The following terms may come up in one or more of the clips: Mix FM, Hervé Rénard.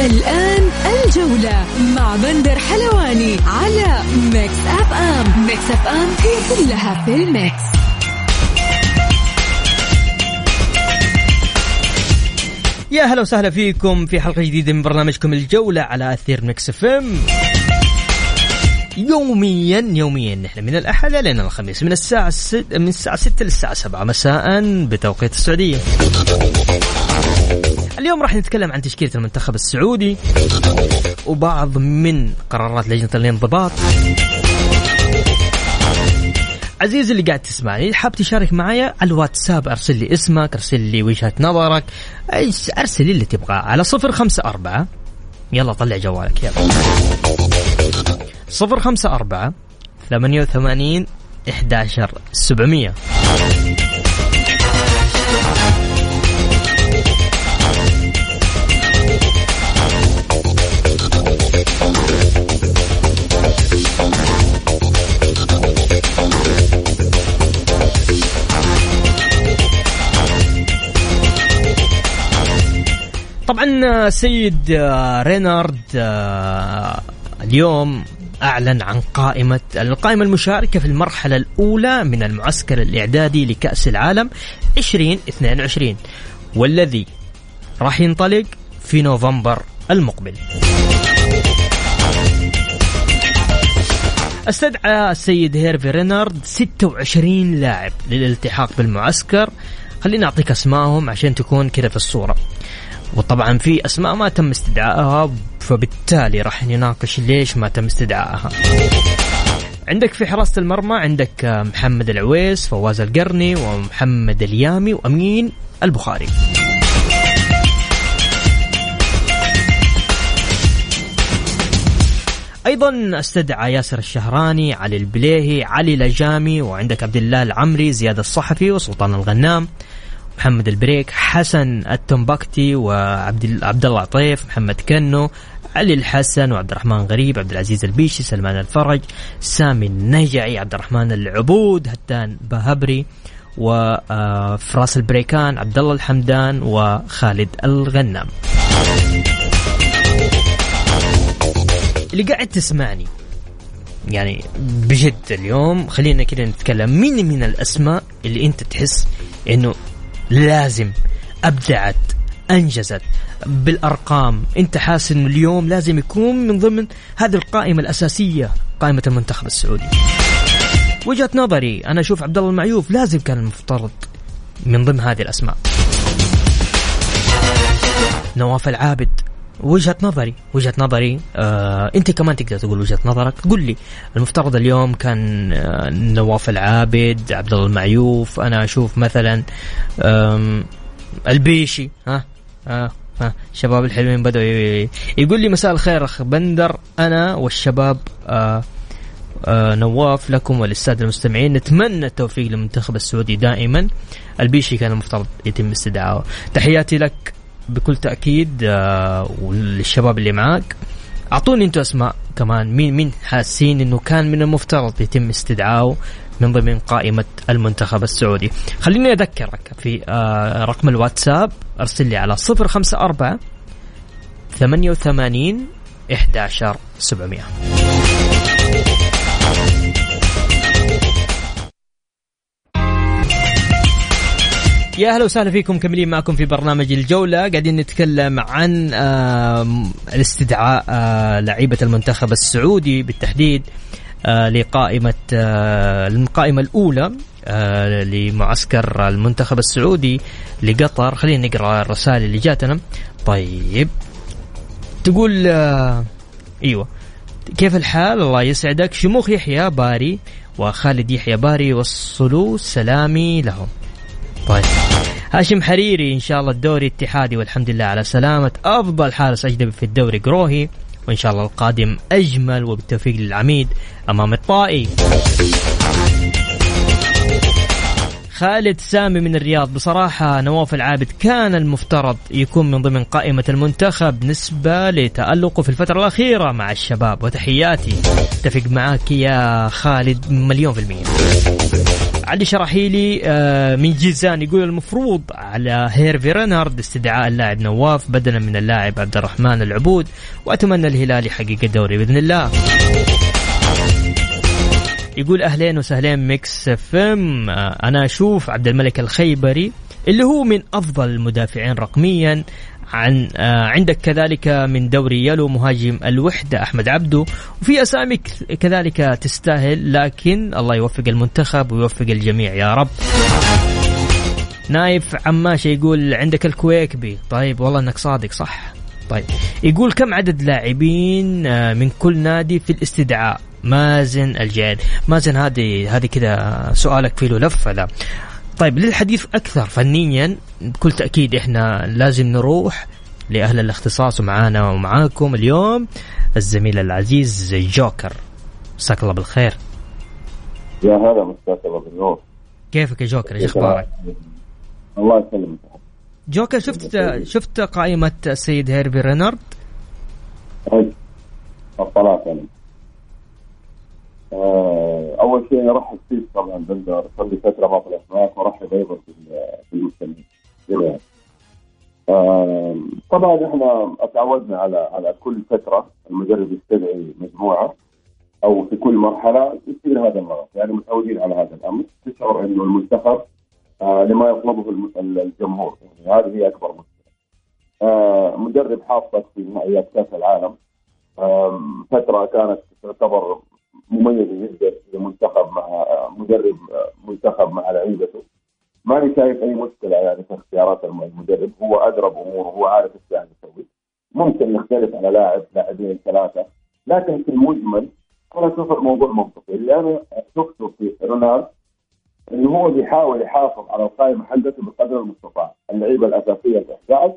الآن الجولة مع بندر حلواني على ميكس أف أم. ميكس أف أم هي كلها في الميكس. يا هلا وسهلا فيكم في حلقة جديدة من برنامجكم الجولة على أثير ميكس أف أم. يوميا نحن من الأحد لين الخميس من الساعة 6 للساعة 7 مساء بتوقيت السعودية. اليوم راح نتكلم عن تشكيلة المنتخب السعودي وبعض من قرارات لجنة الانضباط. عزيزي اللي قاعد تسمعني، حاب تشارك معايا على الواتساب، ارسل لي اسمك، ارسل لي وجهة نظرك، ارسل لي اللي تبغاه على 054. يلا طلع جوالك، يلا 054 88 11 700. طبعا سيد رينارد اليوم أعلن عن القائمة المشاركة في المرحلة الأولى من المعسكر الإعدادي لكأس العالم 2022، والذي راح ينطلق في نوفمبر المقبل. استدعى السيد هيرفي رينارد 26 لاعب للالتحاق بالمعسكر. خلينا أعطيك أسمائهم عشان تكون كده في الصورة، وطبعا في أسماء ما تم استدعائها، فبالتالي راح نناقش ليش ما تم استدعائها. عندك في حراسة المرمى عندك محمد العويس، فواز القرني، ومحمد اليامي، وأمين البخاري. أيضا استدعى ياسر الشهراني، علي البليهي، علي لجامي، وعندك عبد الله العمري، زياد الصحفي، وسلطان الغنام، محمد البريك، حسن التنبكتي، وعبد الله عطيف، محمد كنو، علي الحسن، وعبد الرحمن غريب، عبد العزيز البيشي، سلمان الفرج، سامي النجعي، عبد الرحمن العبود، هتان بهبري، وفراس البريكان، عبد الله الحمدان، وخالد الغنام. اللي قاعد تسمعني يعني بجد اليوم خلينا كده نتكلم مين من الأسماء اللي أنت تحس إنه لازم أبدعت، أنجزت بالأرقام، أنت حاسس إنه اليوم لازم يكون من ضمن هذه القائمة الأساسية، قائمة المنتخب السعودي. وجهة نظري أنا أشوف عبد الله المعيوف لازم كان المفترض من ضمن هذه الأسماء. نواف العابد وجهة نظري أنت كمان تقدر تقول وجهة نظرك. قل لي المفترض اليوم كان نواف العابد، عبد الله المعيوف، أنا أشوف مثلا البيشي. شباب الحلوين بدأوا يقول لي مساء الخير أخ بندر، أنا والشباب نواف لكم وللسادة المستمعين، نتمنى التوفيق للمنتخب السعودي دائما. البيشي كان المفترض يتم استدعاءه. تحياتي لك بكل تأكيد والشباب اللي معاك. أعطوني أنتوا أسماء كمان مين حاسين أنه كان من المفترض يتم استدعاؤه من ضمن قائمة المنتخب السعودي. خليني أذكرك في رقم الواتساب، أرسل لي على 054 88 11 700. يا أهلا وسهلا فيكم، كملين معكم في برنامج الجولة. قاعدين نتكلم عن الاستدعاء لعيبة المنتخب السعودي بالتحديد لقائمة القائمة الأولى لمعسكر المنتخب السعودي لقطر. خلينا نقرأ الرسائل اللي جاتنا. طيب تقول أيوة، كيف الحال؟ الله يسعدك. شموخ يحيى باري وخالد يحيى باري والصلو سلامي لهم. طيب هاشم حريري إن شاء الله الدوري اتحادي والحمد لله على سلامة. أفضل حارس أجنبي في الدوري قروهي، وإن شاء الله القادم أجمل، وبالتوفيق للعميد أمام الطائي. خالد سامي من الرياض، بصراحة نواف العابد كان المفترض يكون من ضمن قائمة المنتخب نسبة لتألقه في الفترة الأخيرة مع الشباب، وتحياتي. اتفق معاك يا خالد 1,000,000%. علي شرحيلي من جيزان يقول المفروض على هيرفي رينارد استدعاء اللاعب نواف بدلا من اللاعب عبد الرحمن العبود، وأتمنى الهلال يحقق الدوري بإذن الله. يقول أهلين وسهلين ميكس FM، أنا أشوف عبد الملك الخيبري اللي هو من أفضل المدافعين رقميا عن عندك كذلك من دوري يلو مهاجم الوحدة أحمد عبده، وفي أسامي كذلك تستاهل، لكن الله يوفق المنتخب ويوفق الجميع يا رب. نايف عماش يقول عندك الكويكبي، طيب والله أنك صادق صح. طيب يقول كم عدد لاعبين من كل نادي في الاستدعاء؟ مازن الجاد، مازن هذه كذا سؤالك فيه لفة لا. طيب للحديث أكثر فنيا بكل تأكيد إحنا لازم نروح لأهل الاختصاص، ومعانا ومعاكم اليوم الزميل العزيز جوكر، مساك الله بالخير. يا هلا، مساك الله بالنور. كيفك يا جوكر؟ إيش أخبارك؟ الله يسلمك جوكر. شفت قائمة السيد هيرفي رينارد؟ أي الطلاق يعني. أول شيء نرحب فيك طبعا، بندر صار لي فترة ما طلعت معك، ورحب أيضا في المستمعين. طبعا إحنا تعودنا على كل فترة المدرب يستدعي مجموعة أو في كل مرحلة يصير هذا المرض، يعني متعودين على هذا الأمر، تشعر إنه المنتخب لما يطلبه الجمهور، يعني هذه هي أكبر مشكلة. مدرب حاطك في نهائيات كأس العالم، فترة كانت تعتبر مميزة جدا للمنتخب مع مدرب منتخب مع لعيبته. ماني شايف أي مشكلة يعني في اختيارات المدرب، هو أدرى بأموره، هو عارف إيش يعني يسوي. ممكن نختلف على لاعب لاعبين ثلاثة، لكن في المجمل أنا أشوف الموضوع منطقي. اللي أنا شفته في رينارد إنه هو بيحاول يحافظ على القائمة حقته بقدر المستطاع، اللعيبة الأساسية الأحداث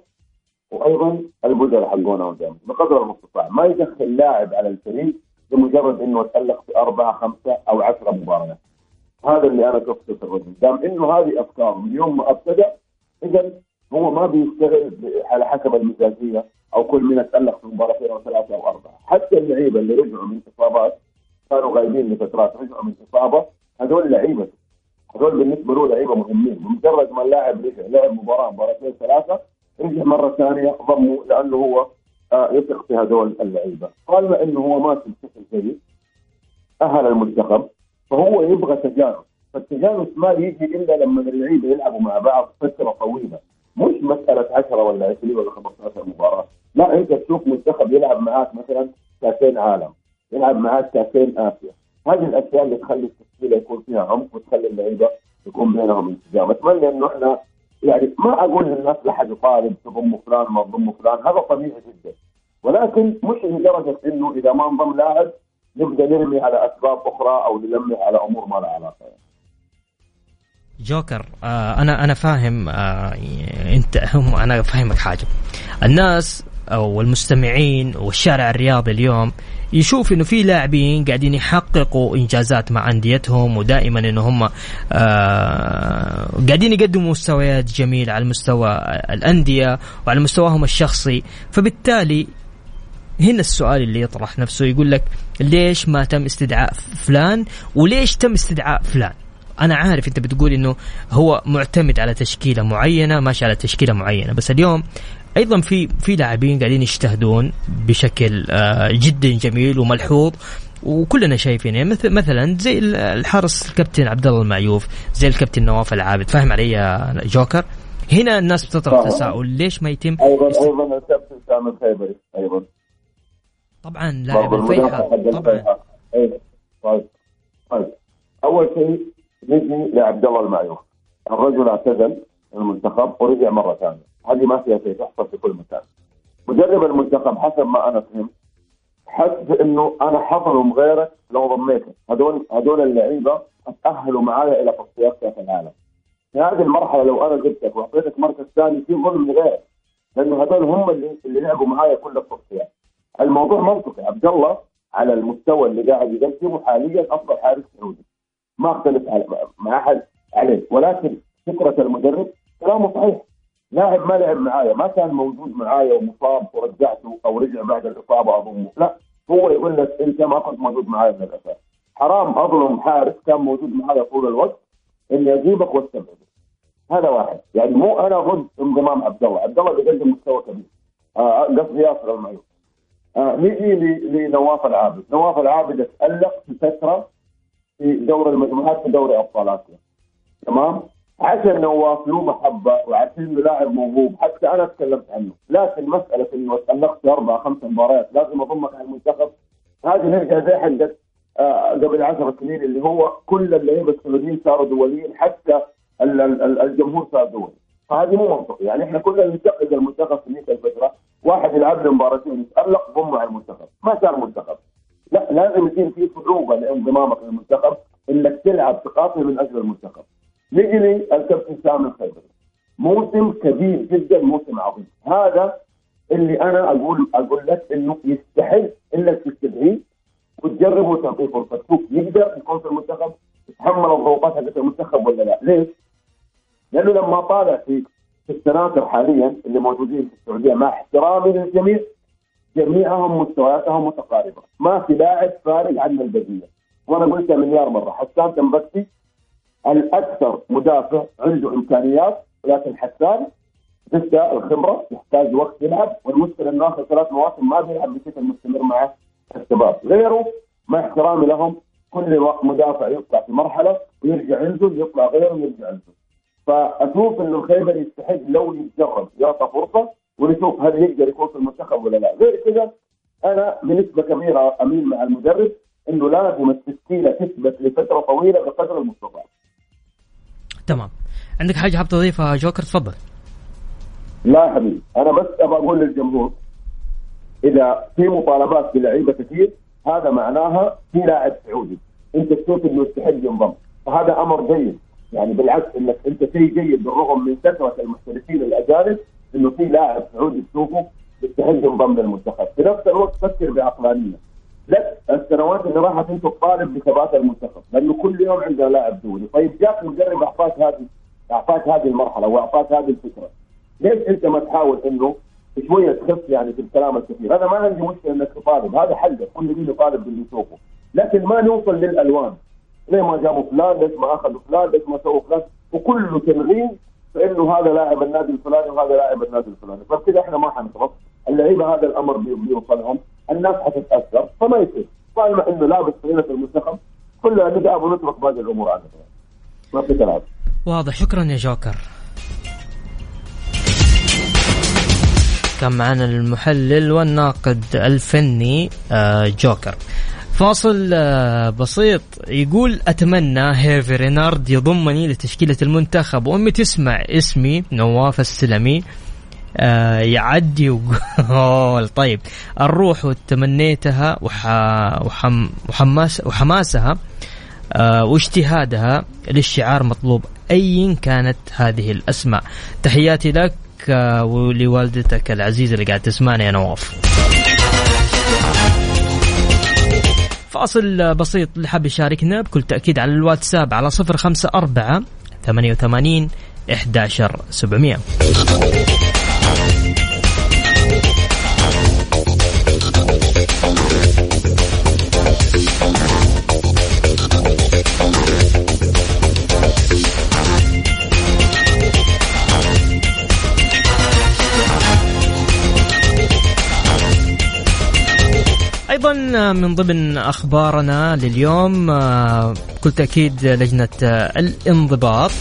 وأيضا البذل حقونا قدامه بقدر المستطاع، ما يدخل لاعب على الفريق لمجرد إنه تألق في 4، 5 أو 10 مباريات. هذا اللي أنا شفته في الرجل، دام إنه هذه أفكار من يوم ما أبتدأ، إذا هو ما بيشتغل على حسب المزاجية أو كل من تألق في 2 أو 3 أو 4. حتى اللعيبة اللي رجعوا من إصابات كانوا غايبين لفترات، رجعوا من إصابة، هذول لعيبة، هذول بالنسبة له لعيبة مهمين. بمجرد ما اللاعب رجع لعب مباراة 2 3 رجع مرة ثانية ضمه، لأنه هو يثق في هذول اللعيبه. طالما انه هو ماشي بشكل جيد اهل المنتخب، فهو يبغى تجانس، فالتجانس ما يجي الا لما اللعيبه يلعبوا مع بعض فتره طويله، مش مساله 10 ولا 20 ولا 15 مباراه، لا انت تشوف منتخب يلعب معاك مثلا 2 كأس عالم، يلعب معاك 2 كأس آسيا، هذه الاشياء اللي تخلي التشكيله يكون فيها عمق وتخلي اللعيبه يكون بينهم انسجام. اتمنى انه احنا يعني ما أقول للناس لحد يطالب تضم فلان ما تضم فلان، هذا طبيعي جدا، ولكن مش لدرجة إنه إذا ما انضم لاعب نبدأ نرمي على أسباب أخرى أو نلمي على أمور ما لها علاقة. جوكر أنا فاهم أنت، أنا فاهمك حاجة، الناس أو المستمعين والشارع الرياضي اليوم يشوف إنه في لاعبين قاعدين يحققوا إنجازات مع أنديتهم، ودائما إنه هم قاعدين يقدموا مستويات جميلة على مستوى الأندية وعلى مستواهم الشخصي، فبالتالي هنا السؤال اللي يطرح نفسه يقول لك ليش ما تم استدعاء فلان وليش تم استدعاء فلان. أنا عارف أنت بتقول إنه هو معتمد على تشكيلة معينة، ماشي على تشكيلة معينة، بس اليوم أيضا في لاعبين قاعدين يجتهدون بشكل جدا جميل وملحوظ وكلنا شايفينه، مثلا زي الحارس الكابتن عبد الله المعيوف، زي الكابتن نواف العابد، فاهم علي يا جوكر؟ هنا الناس بتطرح تساؤل ليش ما يتم أيضا الكابتن سامي الخيبري أيضا، طبعا لاعب الفيحة. طبعا أول شيء نجي لعبد الله المعيوف، الرجل اعتزل المنتخب ورجع مرة ثانية، هذه ما فيها شيء، تحصل في كل مكان. مدرب المنتخب حسب ما أنا فهمت حس إنه أنا حفظهم غيرك لو ضميتهم، هذول اللعيبة أتأهلوا معايا إلى تصفيات كأس العالم، في هذه المرحله لو انا جبتك واعطيتك مركز ثاني في ظلم لغايه، لانه هذول هم اللي لعبوا معايا كل الفرص. يعني الموضوع منطقي. عبد الله على المستوى اللي قاعد يقدمه حاليا افضل حارس سعودي، ما اختلف مع احد عليه، ولكن فكره المدرب كلامه صحيح. لاعب ما لعب معايا، ما كان موجود معايا ومصاب ورجعته او رجع بعد الاصابه اظلمه، لا هو يقول لك انت ما كنت موجود معايا من الاساس. حرام اظلم حارس كان موجود معايا طول الوقت اللي اجيبك واستبعدك. هذا واحد، يعني مو انا ضد انضمام عبد الله، عبد الله بيقدم مستوى كبير. قصدي ياسر المعيوف. نجي لنواف العابد، نواف العابد اتألق في فتره في دوري المجموعات في دوري ابطال اسيا. تمام؟ عشان نواف له محبه وعشان لاعب موهوب، حتى انا تكلمت عنه، لكن مساله انه اتألقت في 4-5 مباريات لازم اضمك على المنتخب، هذه نرجع زي حقت قبل 10 سنين اللي هو كل اللعيبه السعوديين صاروا دوليين، حتى الجمهور صار دولي، فهذه مو منطقي. يعني احنا كلنا ننتقد المنتخب في ذيك الفتره، واحد يلعب له مباراتين يتألق ضمه على المنتخب، ما صار منتخب. لا، لازم يصير في صعوبه لانضمامك للمنتخب، انك تلعب تقاتل من اجل المنتخب. نجي للكابتن سامي الخيبري، موسم كبير جدا، موسم عظيم. هذا اللي انا اقول لك انه يستحق انك تستدعيه وتجربه وتعطيه فرصه، تشوف يقدر يكون في المنتخب، يتحمل الضغوطات حقت المنتخب ولا لا. ليش؟ لانه لما طالع في السناتر حاليا اللي موجودين في السعوديه، مع احترامي للجميع، جميعهم مستوياتهم متقاربه، ما في لاعب فارق عن البقيه. وانا قلتها مليار مره، حسان تنبكتي الاكثر مدافع عنده امكانيات، ولكن حسان لسه الخبره يحتاج وقت يلعب، والمشكله انه اخر 3 مواسم ما بيلعب بشكل مستمر مع الشباب. غيره مع احترامي لهم، كل مدافع يطلع في مرحله ويرجع ينزل، يطلع غيره ويرجع ينزل. فاشوف انه الخيبري يستحق لو يتجرب يعطى فرصه ونشوف هل يقدر يكون في المنتخب ولا لا. غير كذا انا بنسبه كبيره اميل مع المدرب انه لازم التشكيله تثبت لفتره طويله بقدر المستطاع. تمام، عندك حاجه حاب تضيفها جوكر؟ تفضل. لا حبيبي، انا بس ابغى اقول للجمهور اذا في مطالبات بلعيبه كثير هذا معناها في لاعب سعودي انت تشوف انه يستحق ينضم، فهذا امر جيد. يعني بالعكس انك انت شيء جيد بالرغم من كثره المحترفين الاجانب، انه في لاعب سعودي تشوفه يستحق ينضم للمنتخب. في نفس الوقت فكر بعقلانيه، لا السنوات اللي راحت انت تطالب بثبات المنتخب لانه كل يوم عندنا لاعب دولي. طيب جاك مدرب اعطاك هذه المرحله واعطاك هذه الفكره، ليش انت ما تحاول انه شويه تخف يعني في الكلام الكثير؟ انا ما عندي مشكله انك تطالب، هذا حقك، كل مين يطالب باللي يشوفه، لكن ما نوصل للالوان. ليه ما جابوا فلان؟ ليش ما اخذوا فلان؟ ليش ما سووا فلان؟ وكله تنغيم فانه هذا لاعب النادي الفلاني وهذا لاعب النادي الفلاني، فكذا احنا ما حنخلص اللعيبه، هذا الامر بيوصلهم، الناس حتتاثر، فما يصير. طالما انه لابس في المنتخب كلها نقابل ونترك باقي الامور عادة، ما في كلام. واضح، شكرا يا جوكر. كان معنا المحلل والناقد الفني جوكر. فاصل بسيط. يقول أتمنى هيرفي رينارد يضمني لتشكيلة المنتخب، وأمي تسمع اسمي نواف السلمي يعدي وقول طيب الروح وتمنيتها وحماسها واجتهادها للشعار مطلوب أي كانت هذه الأسماء. تحياتي لك ولوالدتك العزيزة اللي قاعد تسمعني يا نواف. فاصل بسيط. اللي حاب يشاركنا بكل تأكيد على الواتساب على 054-88-11700. أيضا من ضمن أخبارنا لليوم بكل تأكيد لجنة الانضباط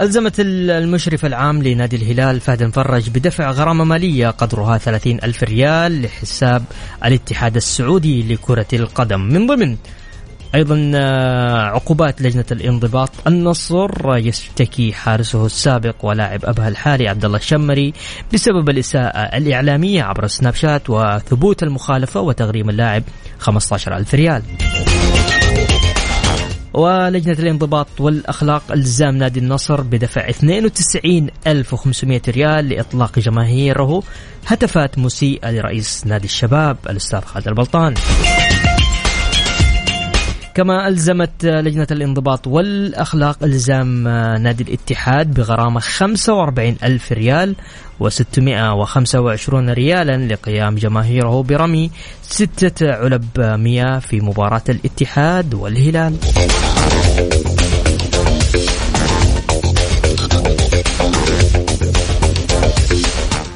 ألزمت المشرف العام لنادي الهلال فهد مفرج بدفع غرامة مالية قدرها 30,000 ريال لحساب الاتحاد السعودي لكرة القدم من ضمن أيضا عقوبات لجنة الانضباط. النصر يشتكي حارسه السابق ولاعب أبها الحالي عبد الله الشمري بسبب الإساءة الإعلامية عبر سناب شات وثبوت المخالفة وتغريم اللاعب 15,000 ريال. ولجنة الانضباط والأخلاق الزام نادي النصر بدفع 92,500 ريال لإطلاق جماهيره هتافات مسيئة لرئيس نادي الشباب الأستاذ خالد البلطان. كما ألزمت لجنة الانضباط والأخلاق إلزام نادي الاتحاد بغرامة 45,000 ريال و625 ريالا لقيام جماهيره برمي 6 علب مياه في مباراة الاتحاد والهلال.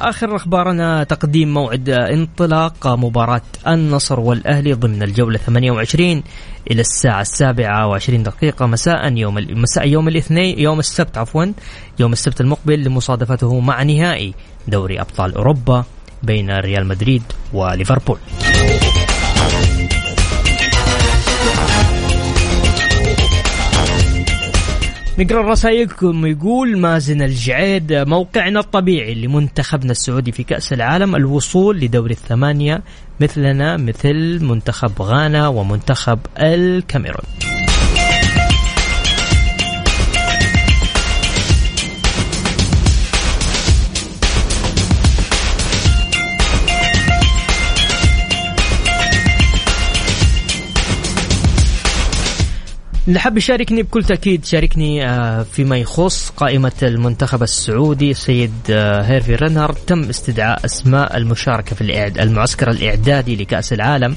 آخر أخبارنا تقديم موعد انطلاق مباراة النصر والأهلي ضمن الجولة 28 إلى الساعة 7:20 مساء يوم السبت المقبل لمصادفته مع نهائي دوري أبطال أوروبا بين ريال مدريد وليفربول. نقرأ رسائلكم. يقول مازن الجعيد: موقعنا الطبيعي لمنتخبنا السعودي في كأس العالم الوصول لدور 8 مثلنا مثل منتخب غانا ومنتخب الكاميرون. اللي حاب يشاركني بكل تأكيد شاركني فيما يخص قائمة المنتخب السعودي. سيد هيرفي رينارد تم استدعاء أسماء المشاركة في المعسكر الإعدادي لكأس العالم.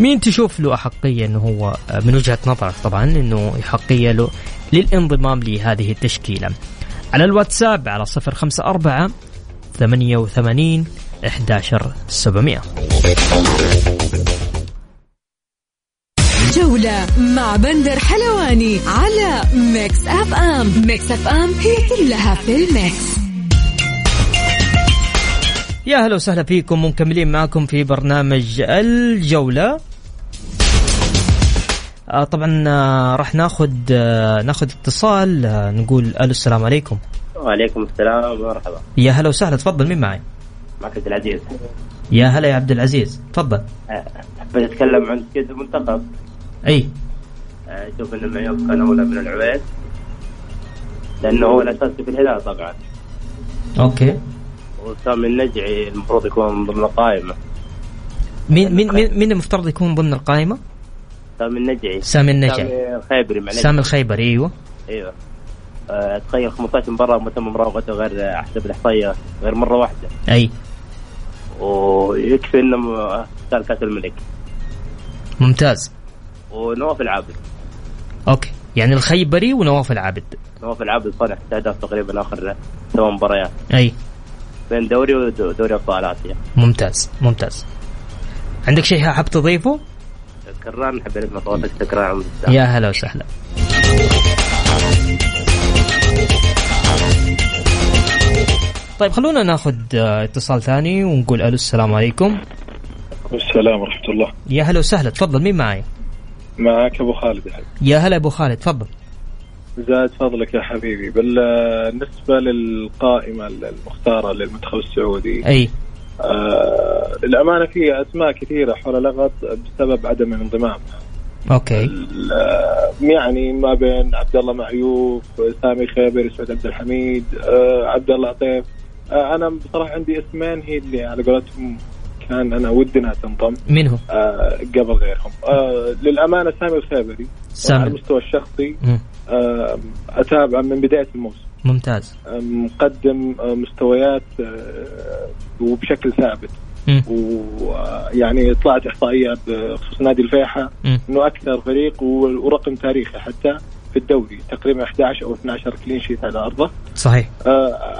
مين تشوف له أحقية أنه هو من وجهة نظرك طبعا أنه يحقية له للانضمام لهذه التشكيلة؟ على الواتساب على 054-88-11700. جولة مع بندر حلواني على ميكس أف أم. ميكس أف أم هي كلها في الميكس. يا هلا وسهلا فيكم ومكملين معكم في برنامج الجولة. طبعا راح ناخد اتصال. نقول ألو السلام عليكم. وعليكم السلام ومرحبا. يا هلا وسهلا، تفضل مين معي؟ معك عبد العزيز. يا هلا يا عبد العزيز، تفضل. حبيت أتكلم عن كذا المنتخب. اي شوف ان المعيوب كان اولى من العبيد لانه هو الاساسي في الهلال طبعا. اوكي. وسام النجعي المفروض يكون ضمن القائمه. مين المفترض يكون ضمن القائمه؟ سام النجعي سام الخيبري. ايوه. تخيل 15 مباراه متم مراوغته غير احسب الاحصائيه غير مره واحده. اي ويكفي انه اختار كاس الملك. ممتاز. ونواف العابد. اوكي، يعني الخيبري ونواف العابد صنع اهداف تقريبا اخر 8 مباريات. اي، بين دوري ودوري ابطال اسيا. ممتاز. عندك شيء حاب تضيفه؟ كرار نحب لك مطالبك تكرار. يا هلا وسهلا. طيب خلونا ناخذ اتصال ثاني ونقول الو السلام عليكم. والسلام ورحمه الله. يا هلا وسهلا، تفضل مين معي؟ معك أبو خالد. يا هلا أبو خالد، تفضل. زاد فضلك يا حبيبي. بالنسبة للقائمة المختارة للمنتخب السعودي، أي الأمانة فيها أسماء كثيرة حول لغط بسبب عدم الانضمام. أوكي. يعني ما بين عبد الله معيوف، سامي خيبر، سعود عبد الحميد، عبد الله عطيف. أنا بصراحة عندي اسمين هي اللي على قولتهم كان أنا ودي أنها تنضم منهم قبل غيرهم. للأمانة سامي الخيبري على المستوى الشخصي أتابعه من بداية الموسم. ممتاز. مقدم مستويات وبشكل ثابت. ويعني طلعت إحصائية بخصوص نادي الفيحة أنه أكثر فريق ورقم تاريخي حتى في الدوري، تقريبا 11 أو 12 كلين شيت على أرضه. صحيح.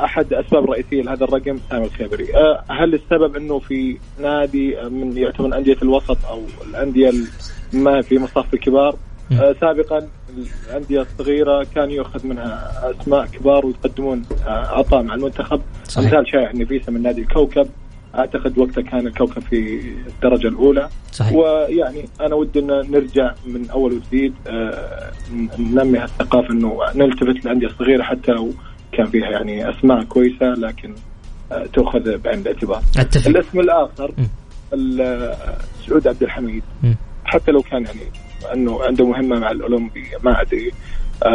أحد أسباب رئيسية لهذا الرقم سامي الخيبري. هل السبب أنه في نادي من يعتبر أندية الوسط أو الأندية ما في مصاف الكبار؟ سابقا الأندية الصغيرة كان يأخذ منها أسماء كبار ويقدمون عطاء مع المنتخب. مثال شائع نفيسة من نادي الكوكب، أعتقد وقتها كان الكوكب في الدرجة الأولى. صحيح. ويعني أنا ودي أن نرجع من أول وجديد ننمي هالثقافة أنه نلتفت للأندية الصغيرة حتى لو كان فيها يعني أسماء كويسة لكن تأخذ بعين الاعتبار. أتفق. الاسم الآخر سعود عبد الحميد حتى لو كان يعني أنه عنده مهمة مع الأولمبي ما أدري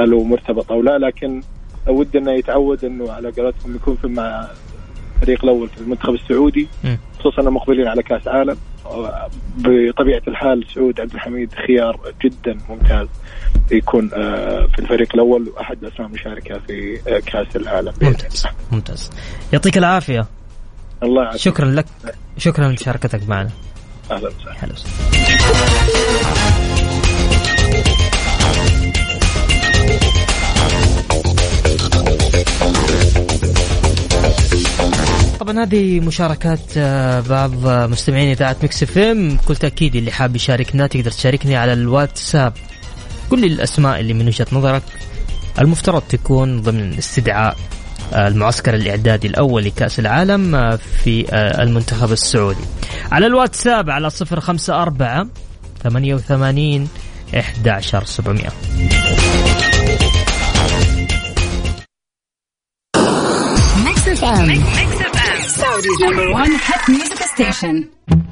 لو مرتبطة أو لا، لكن ودي أنه يتعود أنه على قولتهم يكون في مع الفريق الأول في المنتخب السعودي، خصوصا أننا مقبلين على كأس عالم. بطبيعة الحال سعود عبد الحميد خيار جدا ممتاز يكون في الفريق الأول وأحد أسماء مشاركة في كأس العالم. ممتاز ممتاز، يعطيك العافية. الله يعافيك. شكرا لك، شكرا لمشاركتك معنا. أهلا وسهلا. طبعا هذه مشاركات بعض مستمعين إذاعة ميكس اف ام. بكل تأكيد اللي حاب يشاركنا تقدر تشاركني على الواتساب. قل لي الأسماء اللي من وجهة نظرك المفترض تكون ضمن استدعاء المعسكر الإعدادي الأول لكأس العالم في المنتخب السعودي على الواتساب على 054-88-11700. Mix FM, Saudi's number one hit music station.